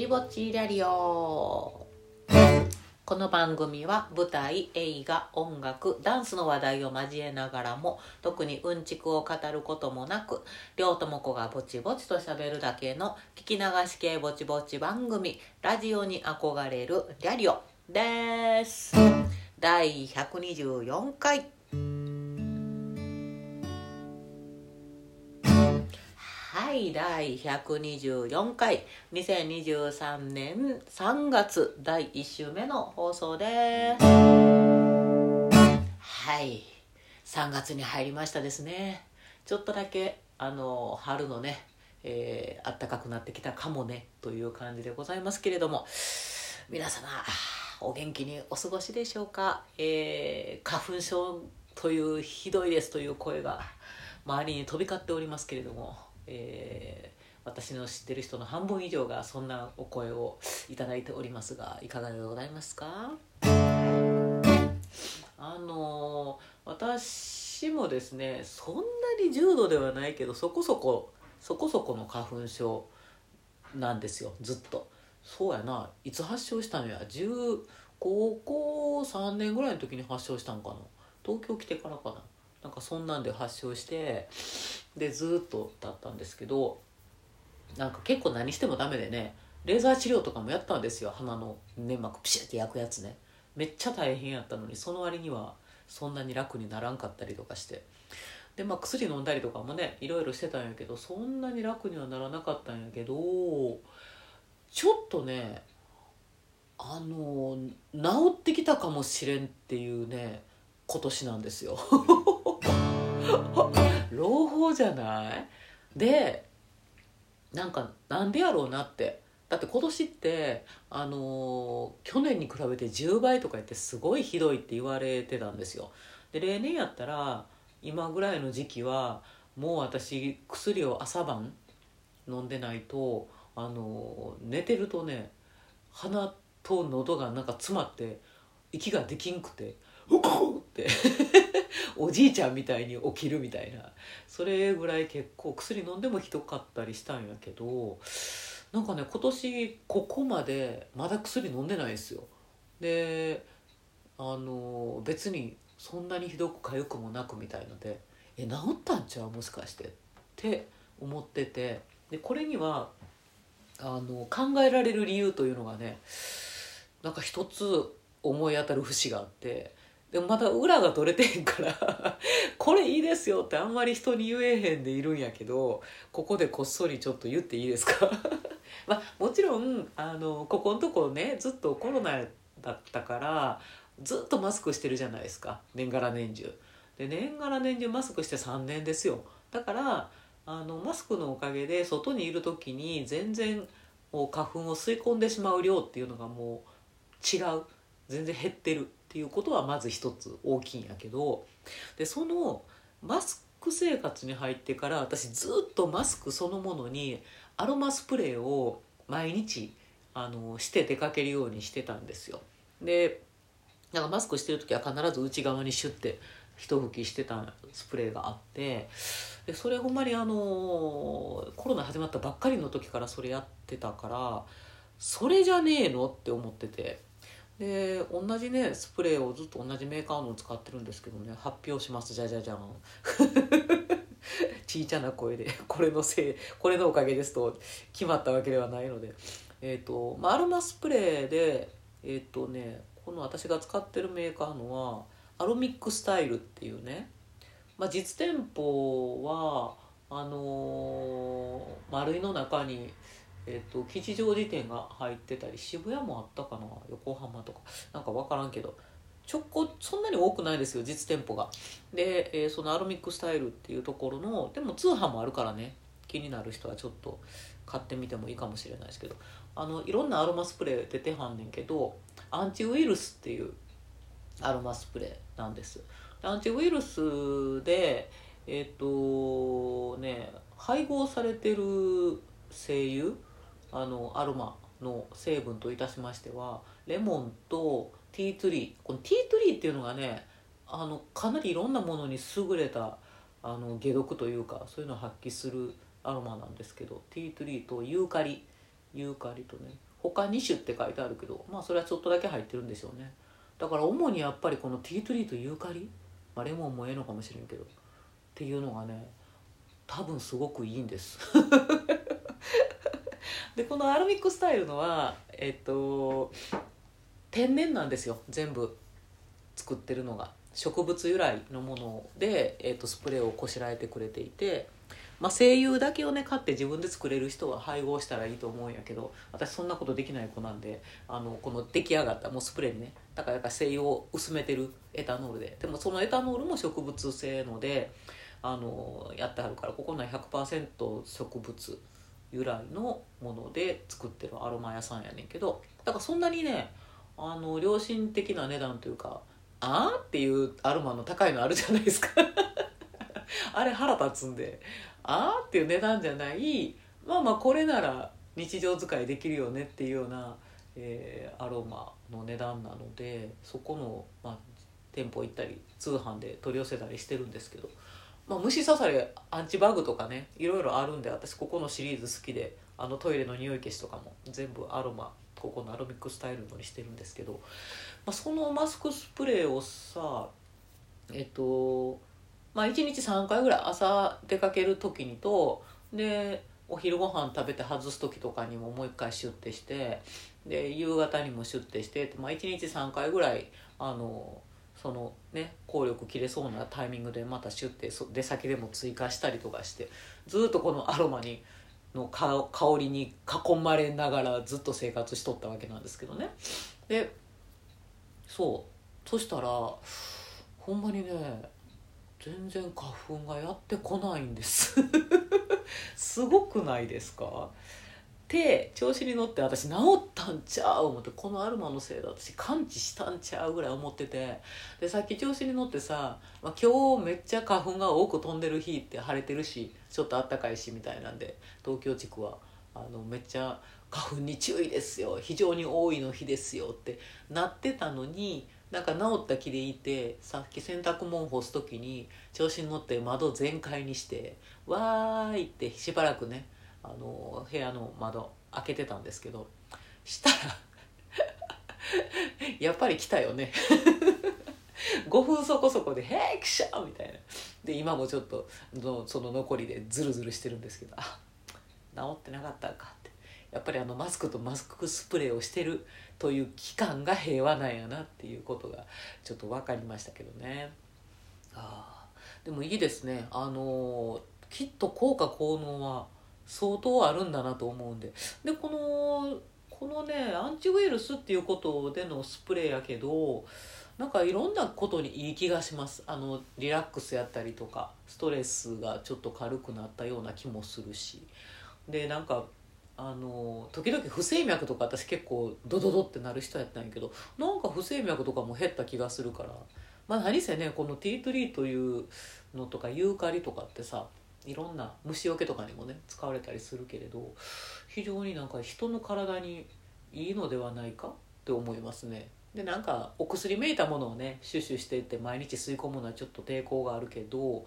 ちぼちラリオ。この番組は舞台、映画、音楽、ダンスの話題を交えながらも特にうんちくを語ることもなく、両友子がぼちぼちと喋るだけの聞き流し系ぼちぼち番組、ラジオに憧れるラリオです。第124回。はい、第124回、2023年3月第1週目の放送です。はい、3月に入りましたですね。ちょっとだけ春のね、暖かくなってきたかもねという感じでございますけれども、皆様お元気にお過ごしでしょうか。花粉症というひどいですという声が周りに飛び交っておりますけれども、私の知ってる人の半分以上がそんなお声をいただいておりますが、いかがでございますか？私もですね、そんなに重度ではないけどそこそこの花粉症なんですよ。ずっとそうやな。いつ発症したのや、高校3年ぐらいの時に発症したんかな、東京来てからかな、なんかそんなんで発症してでずっとだったんですけど、なんか結構何してもダメでね、レーザー治療とかもやったんですよ。鼻の粘膜ピシッて焼くやつね。めっちゃ大変やったのに、その割にはそんなに楽にならんかったりとかして、でまあ薬飲んだりとかもねいろいろしてたんやけど、そんなに楽にはならなかったんやけど、ちょっとね治ってきたかもしれんっていうね今年なんですよ。朗報じゃないで、なんかなんでやろうなって。だって今年って去年に比べて10倍とか言ってすごいひどいって言われてたんですよ。で例年やったら今ぐらいの時期はもう私薬を朝晩飲んでないと寝てるとね、鼻と喉がなんか詰まって息ができんくてウコっておじいちゃんみたいに起きるみたいな、それぐらい結構薬飲んでもひどかったりしたんやけど、なんかね今年ここまでまだ薬飲んでないですよ。で別にそんなにひどく痒くもなくみたいので、治ったんちゃうもしかしてって思ってて、でこれには考えられる理由というのがね、なんか一つ思い当たる節があって、でもまだ裏が取れてへんからこれいいですよってあんまり人に言えへんでいるんやけど、ここでこっそりちょっと言っていいですか？まあ、もちろんここのとこねずっとコロナだったからずっとマスクしてるじゃないですか、年がら年中で。年がら年中マスクして3年ですよ。だからマスクのおかげで外にいる時に全然もう花粉を吸い込んでしまう量っていうのがもう違う、全然減ってるっていうことはまず一つ大きいんやけど、でそのマスク生活に入ってから私ずっとマスクそのものにアロマスプレーを毎日して出かけるようにしてたんですよ。でなんかマスクしてる時は必ず内側にシュッて一吹きしてたスプレーがあって、でそれほんまにコロナ始まったばっかりの時からそれやってたから、それじゃねえのって思ってて、で同じねスプレーをずっと同じメーカーのを使ってるんですけどね、発表します。じゃじゃじゃん小さな声でこれのおかげですと決まったわけではないので、アロマスプレーでこの私が使ってるメーカーのはアロミックスタイルっていうね、実店舗は丸いの中に吉祥寺店が入ってたり、渋谷もあったかな、横浜とかなんか分からんけど、そんなに多くないですよ実店舗が。で、そのアロミックスタイルっていうところの、でも通販もあるからね、気になる人はちょっと買ってみてもいいかもしれないですけど、いろんなアロマスプレー出てはんねんけど、アンチウイルスっていうアロマスプレーなんです。アンチウイルスで配合されてる精油アロマの成分といたしましては、レモンとティーツリー、このティーツリーっていうのがねかなりいろんなものに優れた解毒というかそういうのを発揮するアロマなんですけど、ティーツリーとユーカリとね、他2種って書いてあるけど、まあそれはちょっとだけ入ってるんですよね。だから主にやっぱりこのティートリーとユーカリ、まあ、レモンもええのかもしれんけどっていうのがね、多分すごくいいんですでこのアルミックスタイルのは天然なんですよ。全部作ってるのが植物由来のもので、スプレーをこしらえてくれていて、まあ、精油だけをね買って自分で作れる人は配合したらいいと思うんやけど、私そんなことできない子なんで、この出来上がったもうスプレーにね、だから精油を薄めてるエタノールで、でもそのエタノールも植物性のでやってはるから、ここの 100% 植物由来のもので作ってるアロマ屋さんやねんけど、だからそんなにね良心的な値段というか、あーっていうアロマの高いのあるじゃないですかあれ腹立つんで、あーっていう値段じゃない、まあまあこれなら日常使いできるよねっていうような、アロマの値段なので、そこの、まあ、店舗行ったり通販で取り寄せたりしてるんですけど、まあ、虫刺されアンチバグとかねいろいろあるんで、私ここのシリーズ好きで、トイレの匂い消しとかも全部アロマ、ここのアロミックスタイルのにしてるんですけど、まあ、そのマスクスプレーをさまあ、1日3回ぐらい朝出かける時にと、でお昼ご飯食べて外す時とかにももう一回シュッてして、で夕方にもシュッてして、まあ、1日3回ぐらいそのね効力切れそうなタイミングでまたシュッて出先でも追加したりとかして、ずっとこのアロマの香りに囲まれながらずっと生活しとったわけなんですけどね。でそしたらほんまにね全然花粉がやってこないんですすごくないですかって調子に乗って、私治ったんちゃう思って、このアルマのせいだ私完治したんちゃうぐらい思ってて、でさっき調子に乗ってさ、まあ、今日めっちゃ花粉が多く飛んでる日って晴れてるしちょっとあったかいしみたいなんで、東京地区はめっちゃ花粉に注意ですよ、非常に多いの日ですよってなってたのに、なんか治った気でいて、さっき洗濯物干す時に調子に乗って窓全開にしてわーいってしばらくね部屋の窓開けてたんですけど、したらやっぱり来たよね5分そこそこで「へーくしゃ!」みたいな。で今もちょっとその残りでズルズルしてるんですけど、あ治ってなかったかって、やっぱりマスクとマスクスプレーをしてるという期間が平和なんやなっていうことがちょっと分かりましたけどね。あでもいいですね、きっと効果効能は相当あるんだなと思うんで、でこのねアンチウイルスっていうことでのスプレーやけど、なんかいろんなことにいい気がします。リラックスやったりとかストレスがちょっと軽くなったような気もするし、でなんか時々不整脈とか私結構ドドドってなる人やったんやけど、なんか不整脈とかも減った気がするから、まあ何せねこのティートリーというのとかユーカリとかってさ、いろんな虫除けとかにもね使われたりするけれど、非常になんか人の体にいいのではないかって思いますね。でなんかお薬めいたものをねシュシュしていって毎日吸い込むのはちょっと抵抗があるけど、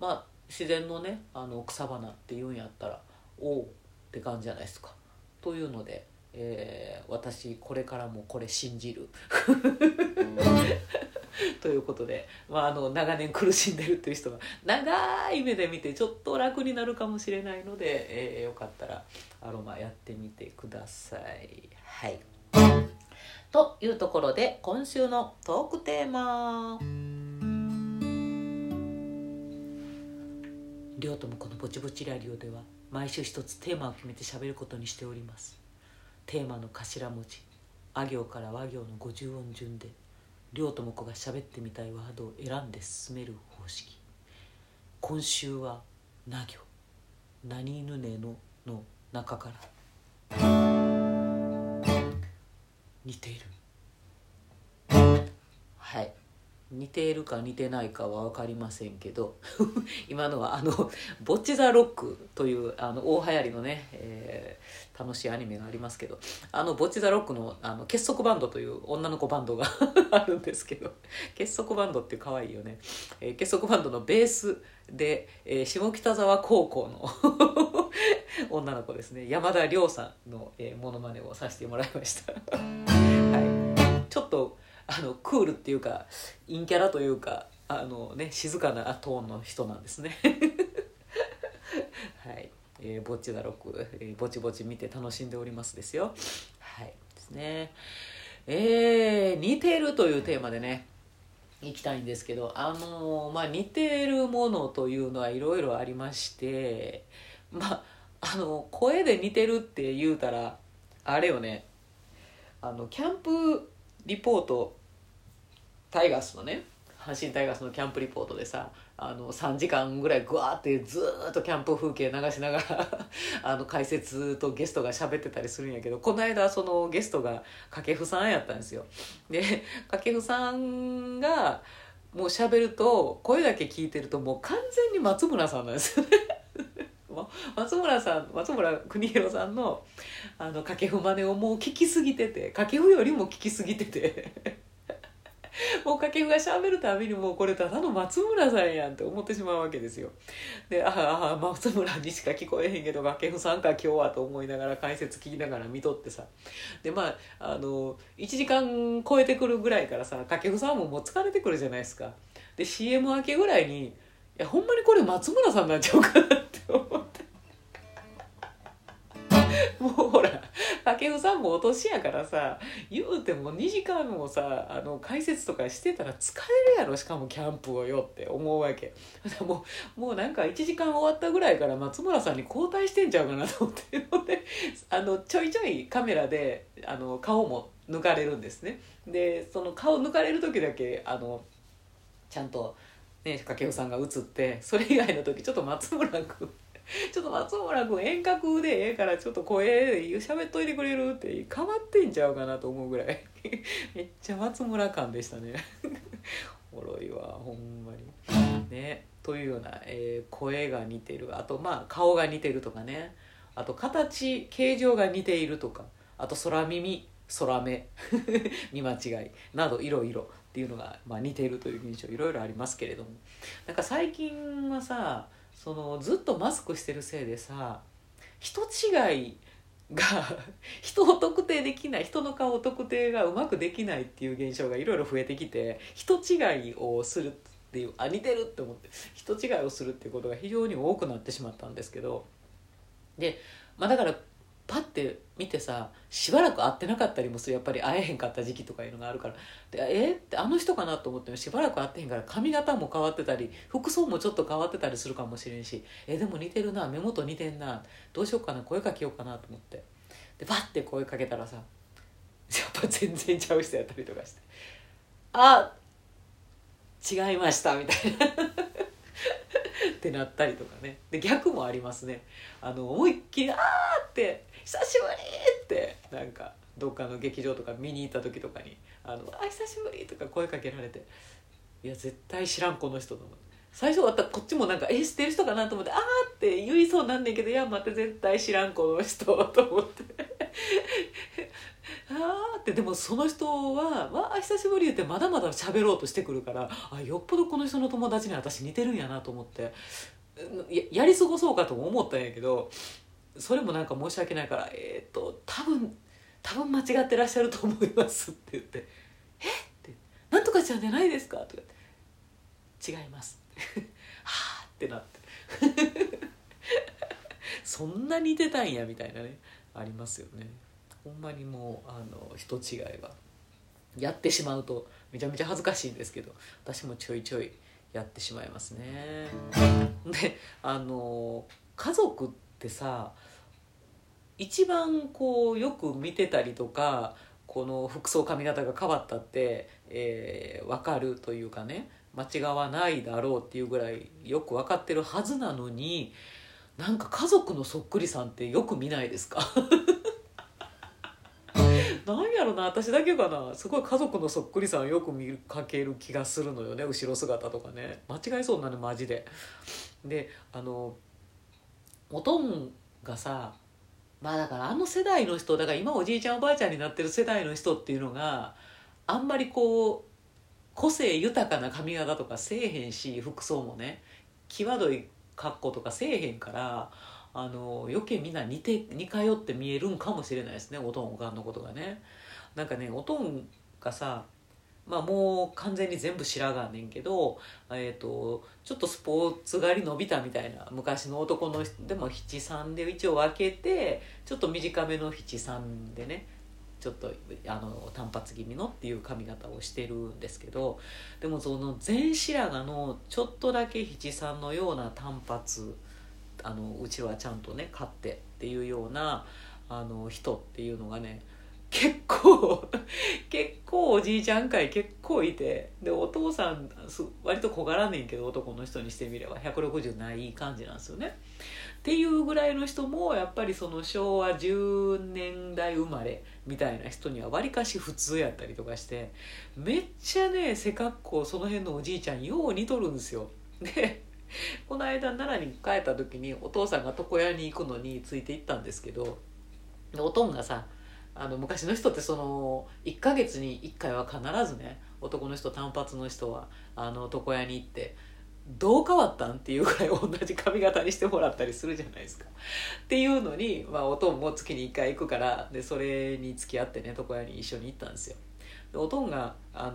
まあ自然のね草花っていうんやったらおうって感じじゃないですか。というので、私これからもこれ信じるということで、まあ、長年苦しんでるっていう人は長い目で見てちょっと楽になるかもしれないので、よかったらアロマやってみてください。はい。というところで今週のトークテーマ、りょうともこのぼちぼちラジオでは毎週一つテーマを決めて喋ることにしております。テーマの頭文字あ行から和行の50音順でりょうともこが喋ってみたいワードを選んで進める方式。今週はな行、何ぬねのの中から、似ている、はい、似ているか似てないかは分かりませんけど今のはボッチ・ザ・ロックという大流行りのね、楽しいアニメがありますけど、ボッチ・ザ・ロックの結束バンドという女の子バンドがあるんですけど、結束バンドって可愛いよね、結束バンドのベースで、下北沢高校の女の子ですね、山田涼さんの、モノマネをさせてもらいました、はい、ちょっとクールっていうか陰キャラというかね、静かなトーンの人なんですねはい、ぼっちだろく、ぼちぼち見て楽しんでおりますですよ、はいですね。似てるというテーマでねいきたいんですけど、まあ似てるものというのはいろいろありまして、まあ声で似てるって言うたらあれよね、キャンプリポート、タイガースのね、阪神タイガースのキャンプリポートでさ、3時間ぐらいぐわーってずーっとキャンプ風景流しながら解説とゲストが喋ってたりするんやけど、この間そのゲストが掛布さんやったんですよ。で掛布さんがもう喋ると、声だけ聞いてるともう完全に松村さんなんですよね松村邦弘さんの掛布真似をもう聞きすぎてて、掛布よりも聞きすぎててもう掛布がしゃべるたびにもうこれただの松村さんやんって思ってしまうわけですよ。で、ああ松村にしか聞こえへんけど掛布さんか今日はと思いながら解説聞きながら見とってさ、でまあ1時間超えてくるぐらいからさ、掛布さんももう疲れてくるじゃないですか。で CM 明けぐらいに、いやほんまにこれ松村さんになっちゃうかなって思ってもうほら掛布さんもお年やからさ、言うても2時間もさ解説とかしてたら疲れるやろ、しかもキャンプをよって思うわけ。もうなんか1時間終わったぐらいから松村さんに交代してんちゃうかなと思ってちょいちょいカメラで顔も抜かれるんですね。でその顔抜かれる時だけちゃんとね掛布さんが映って、それ以外の時ちょっと松村君遠隔でええからちょっと声で喋っといてくれるって変わってんちゃうかなと思うぐらいめっちゃ松村感でしたねおもろいわほんまにね。というような、声が似てる、あとまあ顔が似てるとかね、あと形形状が似ているとか、あと空耳空目見間違いなどいろいろっていうのが、まあ、似ているという現象いろいろありますけれども、なんか最近はさずっとマスクしてるせいでさ、人違いが人を特定できない、人の顔を特定がうまくできないっていう現象がいろいろ増えてきて、人違いをするっていう、似てるって思って人違いをするっていうことが非常に多くなってしまったんですけど、で、まあ、だからパッて見てさ、しばらく会ってなかったりもする、やっぱり会えへんかった時期とかいうのがあるから、でって人かなと思ってもしばらく会ってへんから、髪型も変わってたり服装もちょっと変わってたりするかもしれんし、でも似てるな、目元似てんな、どうしようかな、声かけようかなと思って、でバッて声かけたらさ、やっぱ全然ちゃう人やったりとかして、あ違いましたみたいなってなったりとかね。で逆もありますね、思いっきりあーって久しぶりって、なんかどっかの劇場とか見に行った時とかにあ久しぶりとか声かけられて、いや絶対知らんこの人と思って、最初はこっちもなんか知ってる人かなと思ってあーって言いそうなんねんけど、いや待って絶対知らんこの人と思ってあーって、でもその人はわあ久しぶりってまだまだ喋ろうとしてくるから、あよっぽどこの人の友達に私似てるんやなと思って やり過ごそうかとも思ったんやけど、それもなんか申し訳ないから多分間違ってらっしゃると思いますって言って、えってなんとかちゃんじゃないですかとか違いますはあってなってそんな似てたんやみたいなね、ありますよね。ほんまにもう人違いはやってしまうとめちゃめちゃ恥ずかしいんですけど、私もちょいちょいやってしまいますね。で家族ってさ、一番こうよく見てたりとか、この服装髪型が変わったって、分かるというかね、間違わないだろうっていうぐらいよく分かってるはずなのに、なんか家族のそっくりさんってよく見ないですかなんやろな、私だけかな。すごい家族のそっくりさんよく見かける気がするのよね、後ろ姿とかね。間違えそうなのマジで。でおとんがさ、まあだからあの世代の人だから、今おじいちゃんおばあちゃんになってる世代の人っていうのがあんまりこう個性豊かな髪型とかせえへんし、服装もね際どい格好とかせえへんから、余計みんな似通って見えるんかもしれないですね、おとんおかんのことがね。なんかね、おとんがさ、まあもう完全に全部白髪ねんけど、ちょっとスポーツ刈り伸びたみたいな昔の男の人でも七三で一応分けて、ちょっと短めの七三でね、ちょっと短髪気味のっていう髪型をしてるんですけど、でもその全白髪のちょっとだけ七三のような短髪、うちはちゃんとね買ってっていうような人っていうのがね、結構おじいちゃん界結構いて、でお父さん割と小柄ねんけど、男の人にしてみれば160ない感じなんですよね。っていうぐらいの人もやっぱりその昭和10年代生まれみたいな人にはわりかし普通やったりとかして、めっちゃね背格好その辺のおじいちゃんよう似とるんですよ。でこの間奈良に帰った時にお父さんが床屋に行くのについて行ったんですけど、おとんがさ、昔の人ってその1ヶ月に1回は必ずね、男の人短髪の人は床屋に行ってどう変わったんっていうぐらい同じ髪型にしてもらったりするじゃないですか。っていうのに、まあ、おとんも月に1回行くから、でそれに付き合ってね床屋に一緒に行ったんですよ。でおとんが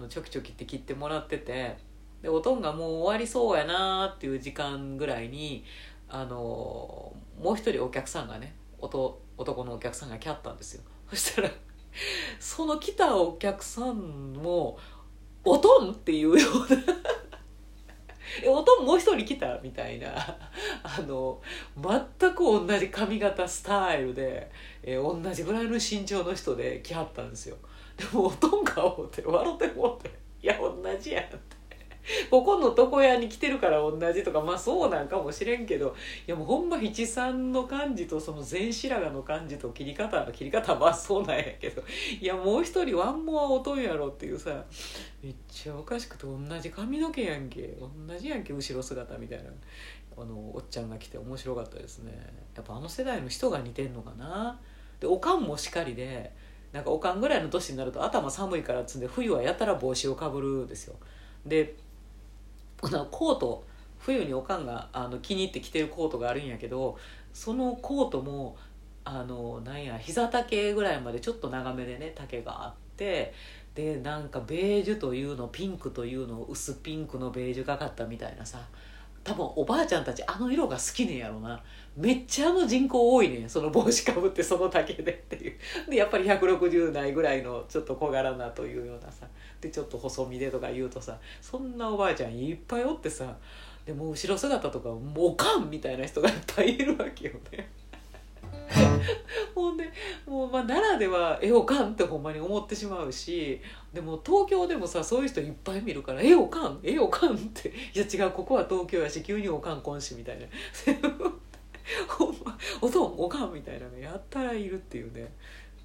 チョキチョキって切ってもらってて、でおとんがもう終わりそうやなっていう時間ぐらいにもう一人お客さんがね、男のお客さんが来はったんですよ。そしたらその来たお客さんもおとんっていうようなおとんもう一人来たみたいな全く同じ髪型スタイルで、同じぐらいの身長の人で来はったんですよ。でもおとんがおって笑ってもって「いや同じやん」って「ここの床屋に来てるから同じ」とか、まあそうなんかもしれんけど、いやもうほんま七三の感じとその全白髪の感じと切り方はまあそうなんやけど、いやもう一人ワンモアおとんやろっていうさ、めっちゃおかしくて、同じ髪の毛やんけ、同じやんけ後ろ姿みたいなおっちゃんが来て面白かったですね。やっぱあの世代の人が似てんのかな。でおかんもしかりで、なんかおかんぐらいの年になると頭寒いからっつんで冬はやたら帽子をかぶるですよ。でコート、冬におかんが気に入って着てるコートがあるんやけど、そのコートもなんや膝丈ぐらいまでちょっと長めでね丈があって、でなんかベージュというのピンクというの薄ピンクのベージュがかったみたいなさ、多分おばあちゃんたちあの色が好きねんやろな。めっちゃ人口多いねん、その帽子かぶってその丈でっていうで、やっぱり160代ぐらいのちょっと小柄なというようなさ、でちょっと細身でとか言うとさ、そんなおばあちゃんいっぱいおってさ、でも後ろ姿とかもうおかんみたいな人がいっぱいいるわけよねほんでもうまあ奈良ではおかんってほんまに思ってしまうし、でも東京でもさそういう人いっぱい見るからおかんっていや違う、ここは東京やし急におかん婚しみたいなほんまおとんおかんみたいなのやったらいるっていうね。めっ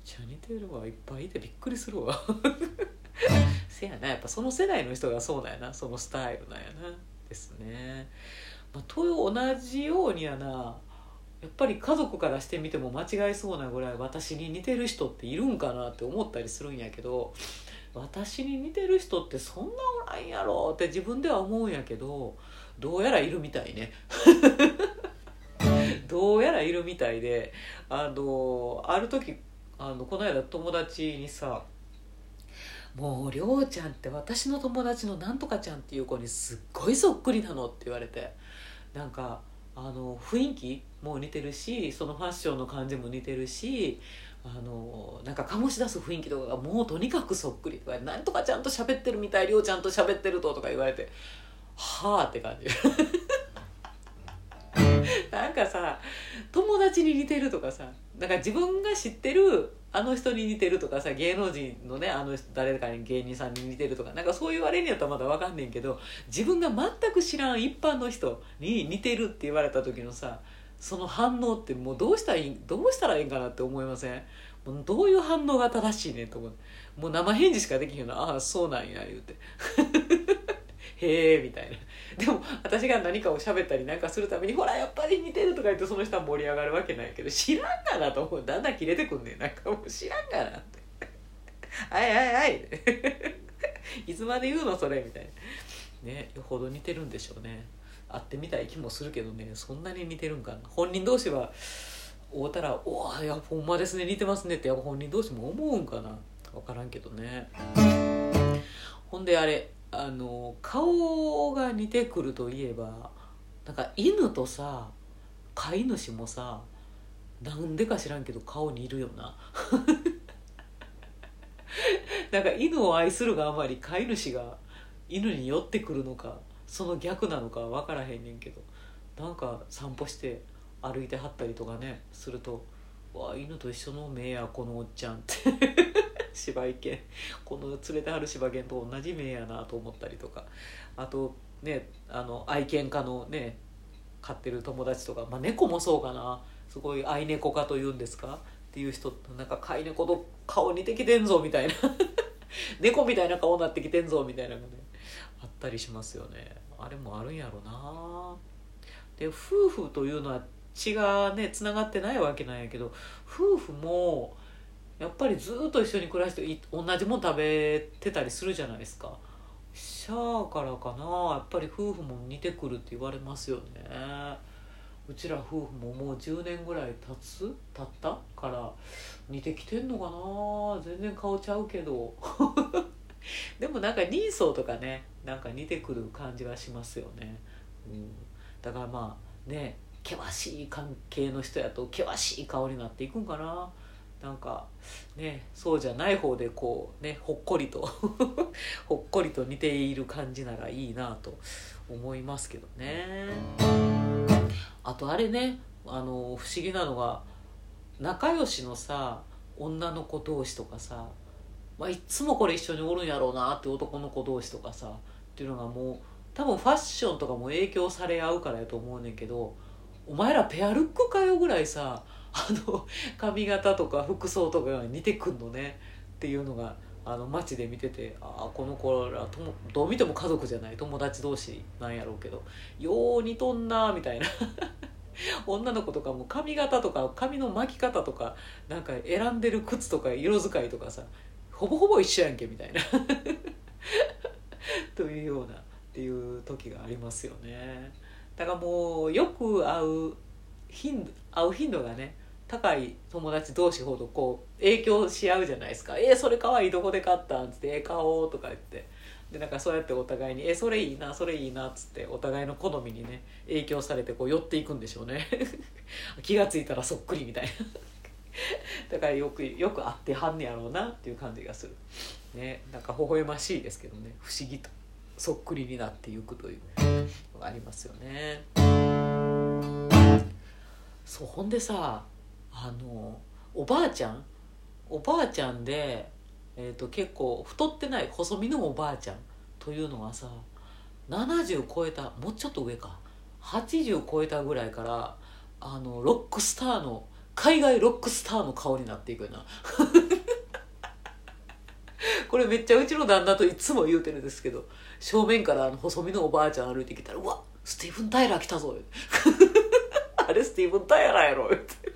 ちゃ似てるわ、いっぱいいてびっくりするわせやな、やっぱその世代の人がそうなんやな、そのスタイルなんやなですね。まあ、と同じようにやな、やっぱり家族からしてみても間違えそうなぐらい私に似てる人っているんかなって思ったりするんやけど、私に似てる人ってそんなおらんやろって自分では思うんやけど、どうやらいるみたいねどうやらいるみたいで、ある時この間友達にさ、もうりょうちゃんって私の友達のなんとかちゃんっていう子にすっごいそっくりなのって言われて、なんか雰囲気も似てるし、そのファッションの感じも似てるし、なんか醸し出す雰囲気とかがもうとにかくそっくりとか、なんとかちゃんと喋ってるみたい、りょうちゃんと喋ってるとか言われて、はぁって感じなんかさ、友達に似てるとかさ、なんか自分が知ってるあの人に似てるとかさ、芸能人のね誰かに芸人さんに似てるとか、なんかそういうあれにやったらまだわかんねんけど、自分が全く知らん一般の人に似てるって言われた時のさ、その反応ってもうどうしたらいいんかなって思いません？もうどういう反応が正しいねんと思って、もう生返事しかできんような、ああそうなんや言うてへえみたいな。でも私が何かを喋ったりなんかするためにほらやっぱり似てるとか言ってその人は盛り上がるわけないけど、知らんがなと思う。だんだんキレてくんねん、なんかもう知らんがなってはいはいはいいつまで言うのそれみたいなね。よほど似てるんでしょうね。会ってみたい気もするけどね、そんなに似てるんかな。本人同士は会うたら、おーいやほんまですね似てますねってやっぱ本人同士も思うんかな、分からんけどね。ほんであれ顔が似てくるといえば、なんか犬とさ飼い主もさなんでか知らんけど顔似るよななんか犬を愛するがあまり飼い主が犬に寄ってくるのかその逆なのか分からへんねんけど、なんか散歩して歩いてはったりとかねすると、わあ犬と一緒の目やこのおっちゃんって柴犬この連れてはる柴犬と同じ目やなと思ったりとか、あとね愛犬家のね飼ってる友達とか、まあ、猫もそうかな、すごい愛猫家というんですかっていう人、なんか飼い猫と顔似てきてんぞみたいな猫みたいな顔になってきてんぞみたいなのねあったりしますよね。あれもあるんやろな。で夫婦というのは血がねつながってないわけなんやけど、夫婦もやっぱりずっと一緒に暮らして同じもん食べてたりするじゃないですか。シャーからかな、やっぱり夫婦も似てくるって言われますよね。うちら夫婦ももう10年ぐらい経ったから似てきてんのかな、全然顔ちゃうけどでもなんか人相とかねなんか似てくる感じはしますよね、うん、だからまあね険しい関係の人やと険しい顔になっていくんかな。なんかねそうじゃない方でこうねほっこりとほっこりと似ている感じならいいなと思いますけどね。あとあれね不思議なのが仲良しのさ女の子同士とかさ、まあ、いつもこれ一緒におるんやろうなって男の子同士とかさっていうのがもう多分ファッションとかも影響され合うからやと思うねんけど、お前らペアルックかよぐらいさ髪型とか服装とかが似てくんのねっていうのが街で見てて、あこの子らどう見ても家族じゃない友達同士なんやろうけどよう似とんなみたいな女の子とかも髪型とか髪の巻き方とかなんか選んでる靴とか色使いとかさほぼほぼ一緒やんけみたいなというようなっていう時がありますよね。だからもうよく会う頻度がね高い友達同士ほどこう影響し合うじゃないですか。それかわいいどこで買ったんつって買おうとか言ってでなんかそうやってお互いにそれいいなそれいいなっつってお互いの好みにね影響されてこう寄っていくんでしょうね気がついたらそっくりみたいなだからよく会ってはんねやろうなっていう感じがするね。なんか微笑ましいですけどね、不思議とそっくりになっていくというのがありますよね。そうほんでさおばあちゃんで、結構太ってない細身のおばあちゃんというのはさ70超えたもうちょっと上か80超えたぐらいからロックスターの海外ロックスターの顔になっていくよなこれめっちゃうちの旦那といつも言うてるんですけど、正面から細身のおばあちゃん歩いてきたらうわスティーブン・タイラー来たぞあれスティーブン・タイラーやろって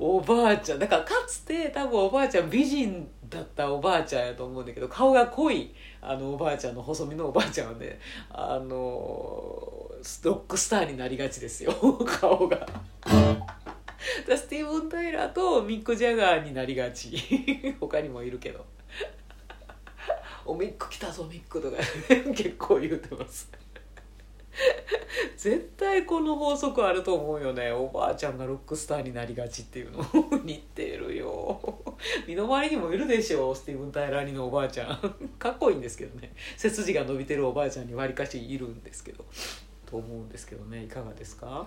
おばあちゃんだから、かつて多分おばあちゃん美人だったおばあちゃんやと思うんだけど顔が濃いおばあちゃんの細身のおばあちゃんはねロックスターになりがちですよ顔がスティーブン・タイラーとミック・ジャガーになりがち他にもいるけどおミック来たぞミックとか結構言うてます絶対この法則あると思うよね、おばあちゃんがロックスターになりがちっていうの似てるよ身の回りにもいるでしょスティーブン・タイラーにのおばあちゃんかっこいいんですけどね、背筋が伸びてるおばあちゃんにわりかしいるんですけどと思うんですけどね、いかがですか。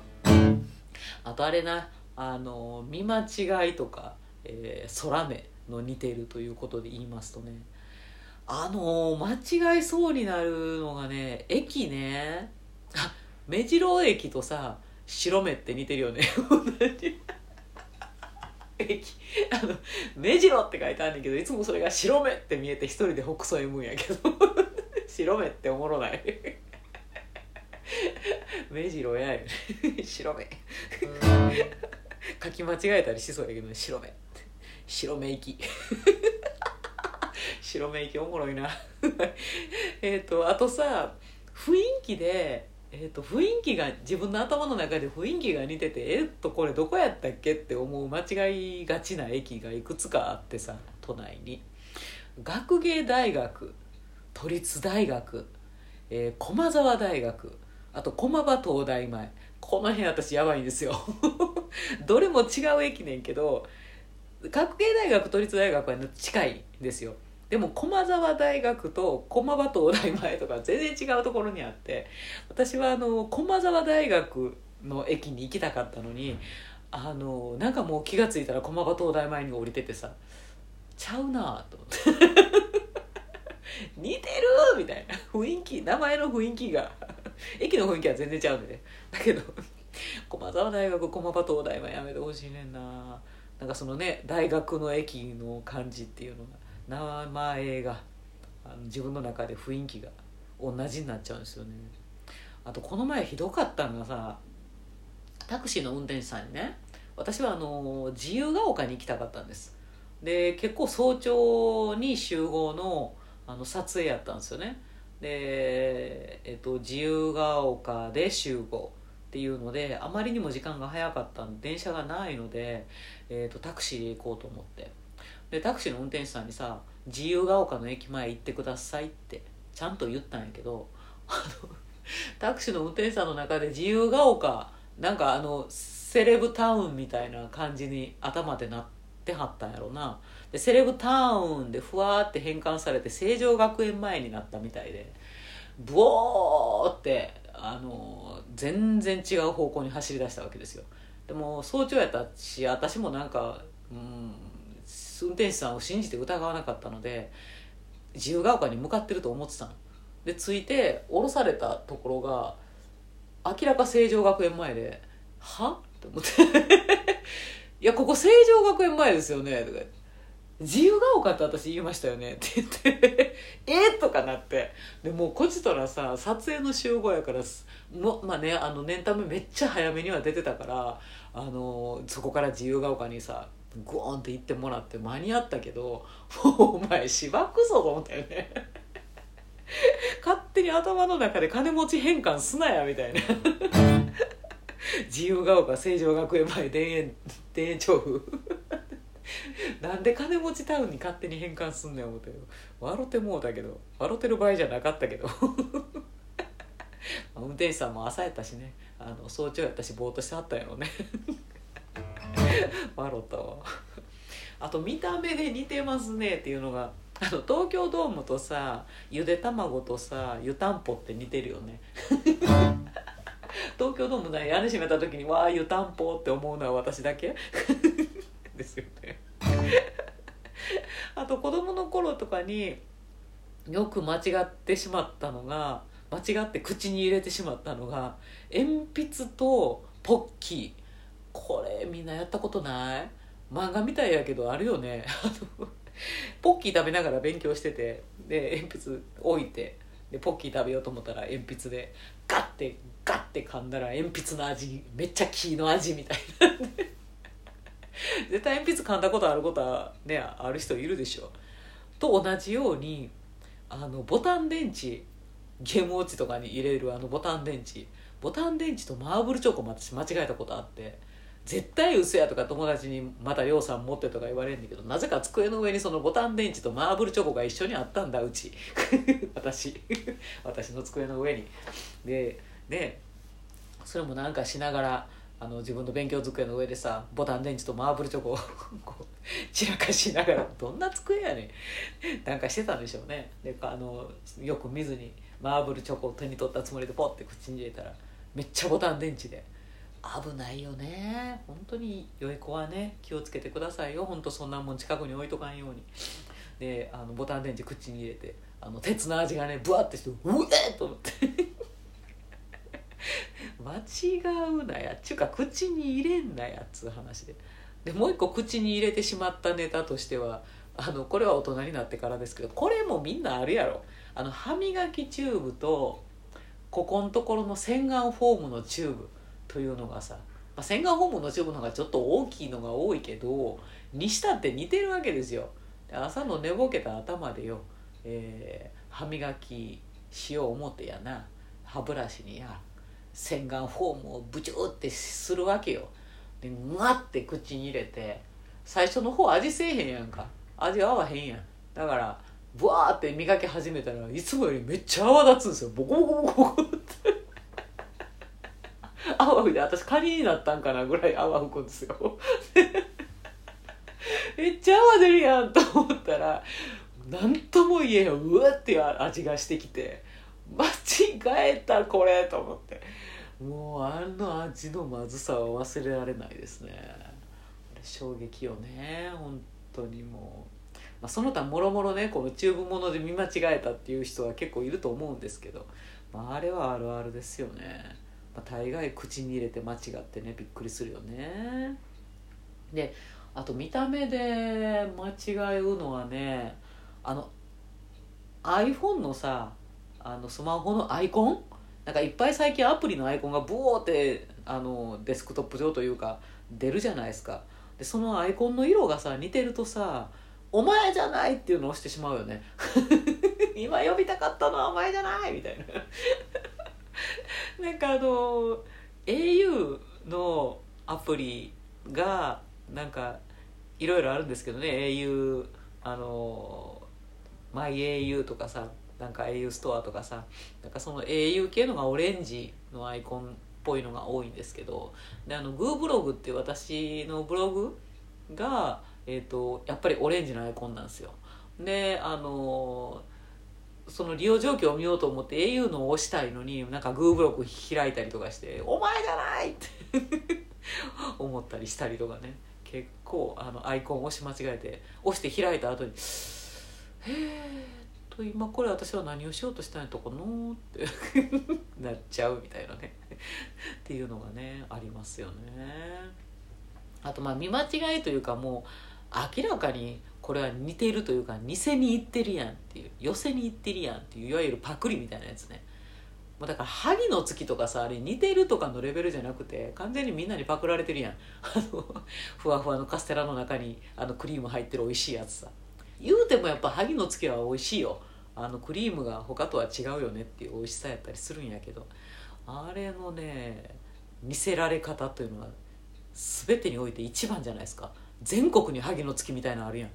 あとあれな見間違いとか、空目の似ているということで言いますとね間違いそうになるのがね駅ね目白駅とさ白目って似てるよね目白って書いてあるんだけど、いつもそれが白目って見えて一人で北斎むんやけど白目っておもろない目白やよね白目書き間違えたりしそうやけど、白目白目行き白目行きおもろいなあとさ、雰囲気で雰囲気が自分の頭の中で雰囲気が似てて、これどこやったっけって思う間違いがちな駅がいくつかあってさ、都内に学芸大学、都立大学、駒沢大学、あと駒場東大前、この辺私やばいんですよどれも違う駅ねんけど、学芸大学、都立大学は近いんですよ。でも駒沢大学と駒場東大前とか全然違うところにあって、私は駒沢大学の駅に行きたかったのに、なんかもう気がついたら駒場東大前に降りててさ、ちゃうなと思って似てるみたいな、雰囲気、名前の雰囲気が駅の雰囲気は全然ちゃうんでね。だけど駒沢大学、駒場東大前やめてほしいねんな。なんかそのね、大学の駅の感じっていうのが、名前が自分の中で雰囲気が同じになっちゃうんですよね。あとこの前ひどかったのがさ、タクシーの運転手さんにね、私は自由が丘に行きたかったんです。で結構早朝に集合の、撮影やったんですよね。で、自由が丘で集合っていうので、あまりにも時間が早かったんで電車がないので、タクシーで行こうと思って、でタクシーの運転手さんにさ、自由が丘の駅前行ってくださいってちゃんと言ったんやけど、タクシーの運転手さんの中で自由が丘なんかセレブタウンみたいな感じに頭でなってはったんやろな。でセレブタウンでふわーって変換されて成城学園前になったみたいで、ブオーって全然違う方向に走り出したわけですよ。でも早朝やったし、私もなんか運転手さんを信じて疑わなかったので、自由が丘に向かってると思ってたので、着いて降ろされたところが明らか成城学園前で、は？って思っていやここ成城学園前ですよねとか、自由が丘って私言いましたよねって言ってとかなって、でもうこちとらさ、撮影の集合やからまあね、念ためめっちゃ早めには出てたから、そこから自由が丘にさグーンって行ってもらって間に合ったけど、もうお前芝くそと思ったよね勝手に頭の中で金持ち変換すなやみたいな自由が丘、成城学園前、田園調布なんで金持ちタウンに勝手に変換すんねん思ったよ。笑ってもうたけど、笑ってる場合じゃなかったけど運転手さんも朝やったしね、早朝やったしぼーっとしてはったんやろうね笑ったわ。あと見た目で似てますねっていうのが、東京ドームとさ、ゆで卵とさ、湯たんぽって似てるよね東京ドームの屋根閉めた時にわー湯たんぽって思うのは私だけですよねあと子供の頃とかによく間違ってしまったのが、間違って口に入れてしまったのが、鉛筆とポッキー、これみんなやったことない？漫画みたいやけどあるよねポッキー食べながら勉強してて、で鉛筆置いて、でポッキー食べようと思ったら鉛筆でガッて噛んだら、鉛筆の味めっちゃ木の味みたいなんで絶対鉛筆噛んだことあることはね、ある人いるでしょ。と同じようにボタン電池、ゲームウォッチとかに入れるボタン電池とマーブルチョコも私間違えたことあって、絶対嘘やとか友達にまたようさん持ってとか言われるんだけど、なぜか机の上にそのボタン電池とマーブルチョコが一緒にあったんだ、うち私の机の上に。でね、それもなんかしながら自分の勉強机の上でさ、ボタン電池とマーブルチョコをこう散らかしながら、どんな机やねんなんかしてたんでしょうね。でよく見ずにマーブルチョコを手に取ったつもりでポッて口に入れたら、めっちゃボタン電池で危ないよね。本当に良い子はね、気をつけてくださいよ。本当そんなもん近くに置いとかんように。でボタン電池口に入れて、鉄の味がねブワッてして、うえっと思って間違うなやっちゅうか、口に入れんなやっつう話で、でもう一個口に入れてしまったネタとしては、これは大人になってからですけど、これもみんなあるやろ、歯磨きチューブとここのところの洗顔フォームのチューブというのがさ、洗顔フォームのチューブの方がちょっと大きいのが多いけどにしたって似てるわけですよ。朝の寝ぼけた頭でよ、歯磨きしよう思ってやな、歯ブラシにや洗顔フォームをブチューってするわけよ。でうわって口に入れて、最初の方味せえへんやんか、味合わへんやん。だからブワーって磨き始めたらいつもよりめっちゃ泡立つんですよ、ボコボコボコボコって泡吹いて、私カニになったんかなぐらい泡吹くんですよめっちゃ泡出るやんと思ったら何とも言えへん、うわって味がしてきて、間違えたこれと思って、もう味のまずさは忘れられないですね。衝撃よね、本当にもう、その他もろもろね、このチューブもので見間違えたっていう人は結構いると思うんですけど、あれはあるあるですよね。大概口に入れて間違ってね、びっくりするよね。で、あと見た目で間違うのはね、iPhone のさ、スマホのアイコンなんかいっぱい最近アプリのアイコンがブオーってデスクトップ上というか出るじゃないですか。でそのアイコンの色がさ似てるとさ、お前じゃないっていうのを押してしまうよね今呼びたかったのはお前じゃないみたいななんかau のアプリがなんかいろいろあるんですけどね、 au マイ au とかさ、なんか au ストアとかさ、なんかその au 系のがオレンジのアイコンっぽいのが多いんですけど、でグーブログっていう私のブログが、やっぱりオレンジのアイコンなんですよ。でその利用状況を見ようと思って au のを押したいのに、なんかグーブログ開いたりとかして「お前じゃない!」って思ったりしたりとかね、結構アイコンを押し間違えて、押して開いた後に「へえ」今これ私は何をしようとしたんやとかのーってなっちゃうみたいなねっていうのがねありますよね。あと見間違いというか、もう明らかにこれは似てるというか、偽に行ってるやんっていう、寄せに行ってるやんっていう、いわゆるパクリみたいなやつね。だから萩の月とかさ、あれ似てるとかのレベルじゃなくて完全にみんなにパクられてるやんふわふわのカステラの中にクリーム入ってる美味しいやつさ。言うてもやっぱ萩の月は美味しいよ、クリームが他とは違うよねっていう美味しさやったりするんやけど、あれのね見せられ方というのは全てにおいて一番じゃないですか。全国に萩の月みたいなのあるやん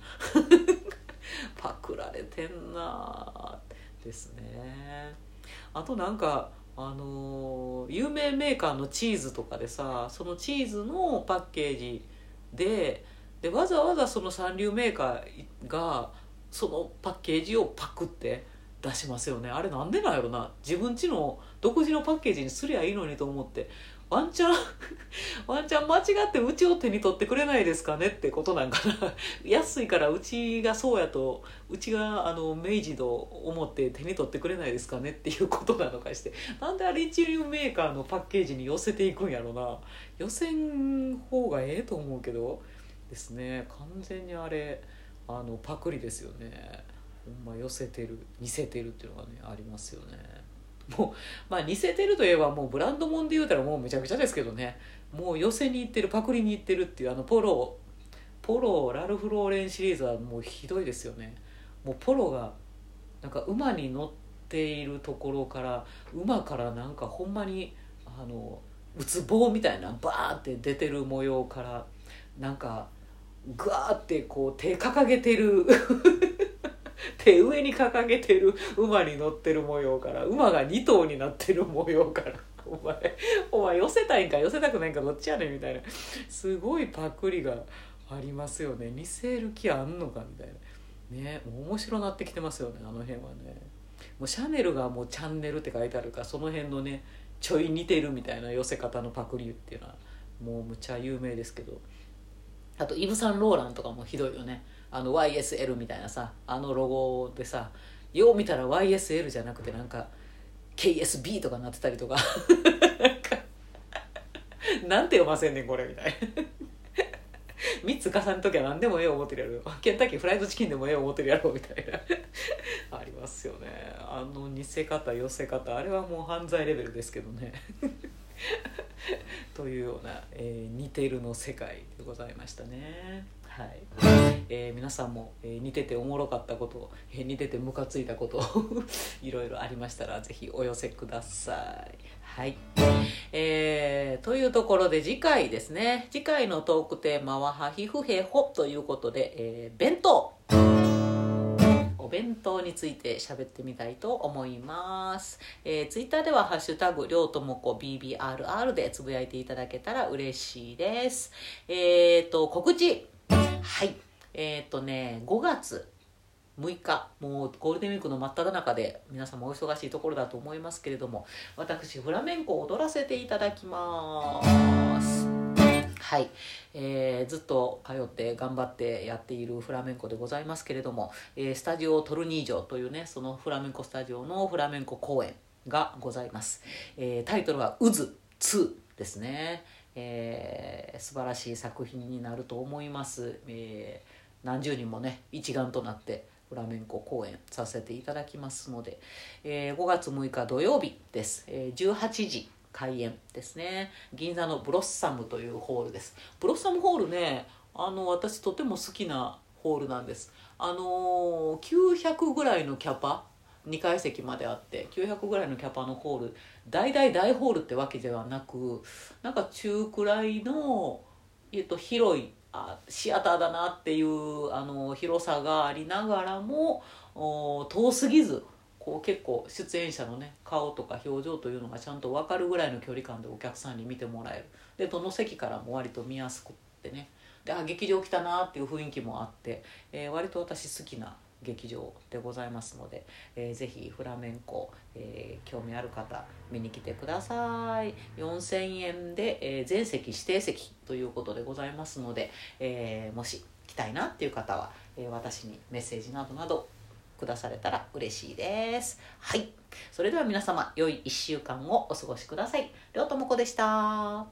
パクられてんなですね。あとなんか有名メーカーのチーズとかでさ、そのチーズのパッケージでわざわざその三流メーカーがそのパッケージをパクって出しますよね。あれなんでなんやろな、自分ちの独自のパッケージにすりゃいいのにと思って、ワンチャン間違ってうちを手に取ってくれないですかねってことなんかな安いからうちがそうやと、うちが明治と思って手に取ってくれないですかねっていうことなのかして、なんであれ一流メーカーのパッケージに寄せていくんやろな。寄せん方がええと思うけどですね、完全にあれパクリですよね。ほんま寄せてる、似せてるっていうのがねありますよね。もう似せてるといえばもうブランドもんで言うたらもうめちゃくちゃですけどね、もう寄せに行ってる、パクリに行ってるっていう、ポロラルフローレンシリーズはもうひどいですよね。もうポロがなんか馬に乗っているところから、馬からなんかほんまにうつ棒みたいなバーって出てる模様から、なんかグワーってこう手掲げてる手上に掲げてる馬に乗ってる模様から、馬が2頭になってる模様からお前寄せたいんか寄せたくないんかどっちやねんみたいな、すごいパクリがありますよね。似せる気あんのかみたいなね、面白なってきてますよね。あの辺はね、もうシャネルがもうチャンネルって書いてあるから、その辺のねちょい似てるみたいな寄せ方のパクリっていうのはもうむちゃ有名ですけど、あとイヴ・サンローランとかもひどいよね。YSL みたいなさ、ロゴでさ、よう見たら YSL じゃなくてなんか KSB とかなってたりとかなんて読ませんねんこれみたい3つ重ねときゃ何でもええ思ってるやろ、ケンタッキーフライドチキンでもええ思ってるやろみたいなありますよね。あの似せ方寄せ方、あれはもう犯罪レベルですけどねというような、似てるの世界でございましたね。はい、皆さんも、似てておもろかったこと、似ててムカついたこといろいろありましたらぜひお寄せください。はい、というところで次回ですね、次回のトークテーマはハヒフヘホということで、弁当、お弁当について喋ってみたいと思います。ツイッターではハッシュタグりょうともこ BBRR でつぶやいていただけたら嬉しいです。告知。はい、5月6日、もうゴールデンウィークの真っ只中で皆様お忙しいところだと思いますけれども、私フラメンコを踊らせていただきます。はい、ずっと通って頑張ってやっているフラメンコでございますけれども、スタジオトルニージョというね、そのフラメンコスタジオのフラメンコ公演がございます。タイトルは渦2ですね。素晴らしい作品になると思います、何十人もね一丸となってフラメンコ公演させていただきますので、5月6日土曜日です、18時開演ですね。銀座のブロッサムというホールです。ブロッサムホールね、私とても好きなホールなんです。900ぐらいのキャパ、2階席まであって900ぐらいのキャパのホール、大ホールってわけではなく、なんか中くらいの、広いシアターだなっていう広さがありながらも遠すぎず、こう結構出演者のね顔とか表情というのがちゃんと分かるぐらいの距離感でお客さんに見てもらえる。でどの席からも割と見やすくってね、で劇場来たなっていう雰囲気もあって、割と私好きな劇場でございますので、ぜひフラメンコ、興味ある方見に来てください。4000円で、全席指定席ということでございますので、もし来たいなっていう方は、私にメッセージなどなどくだされたら嬉しいです。はい、それでは皆様良い1週間をお過ごしください。りょうともこでした。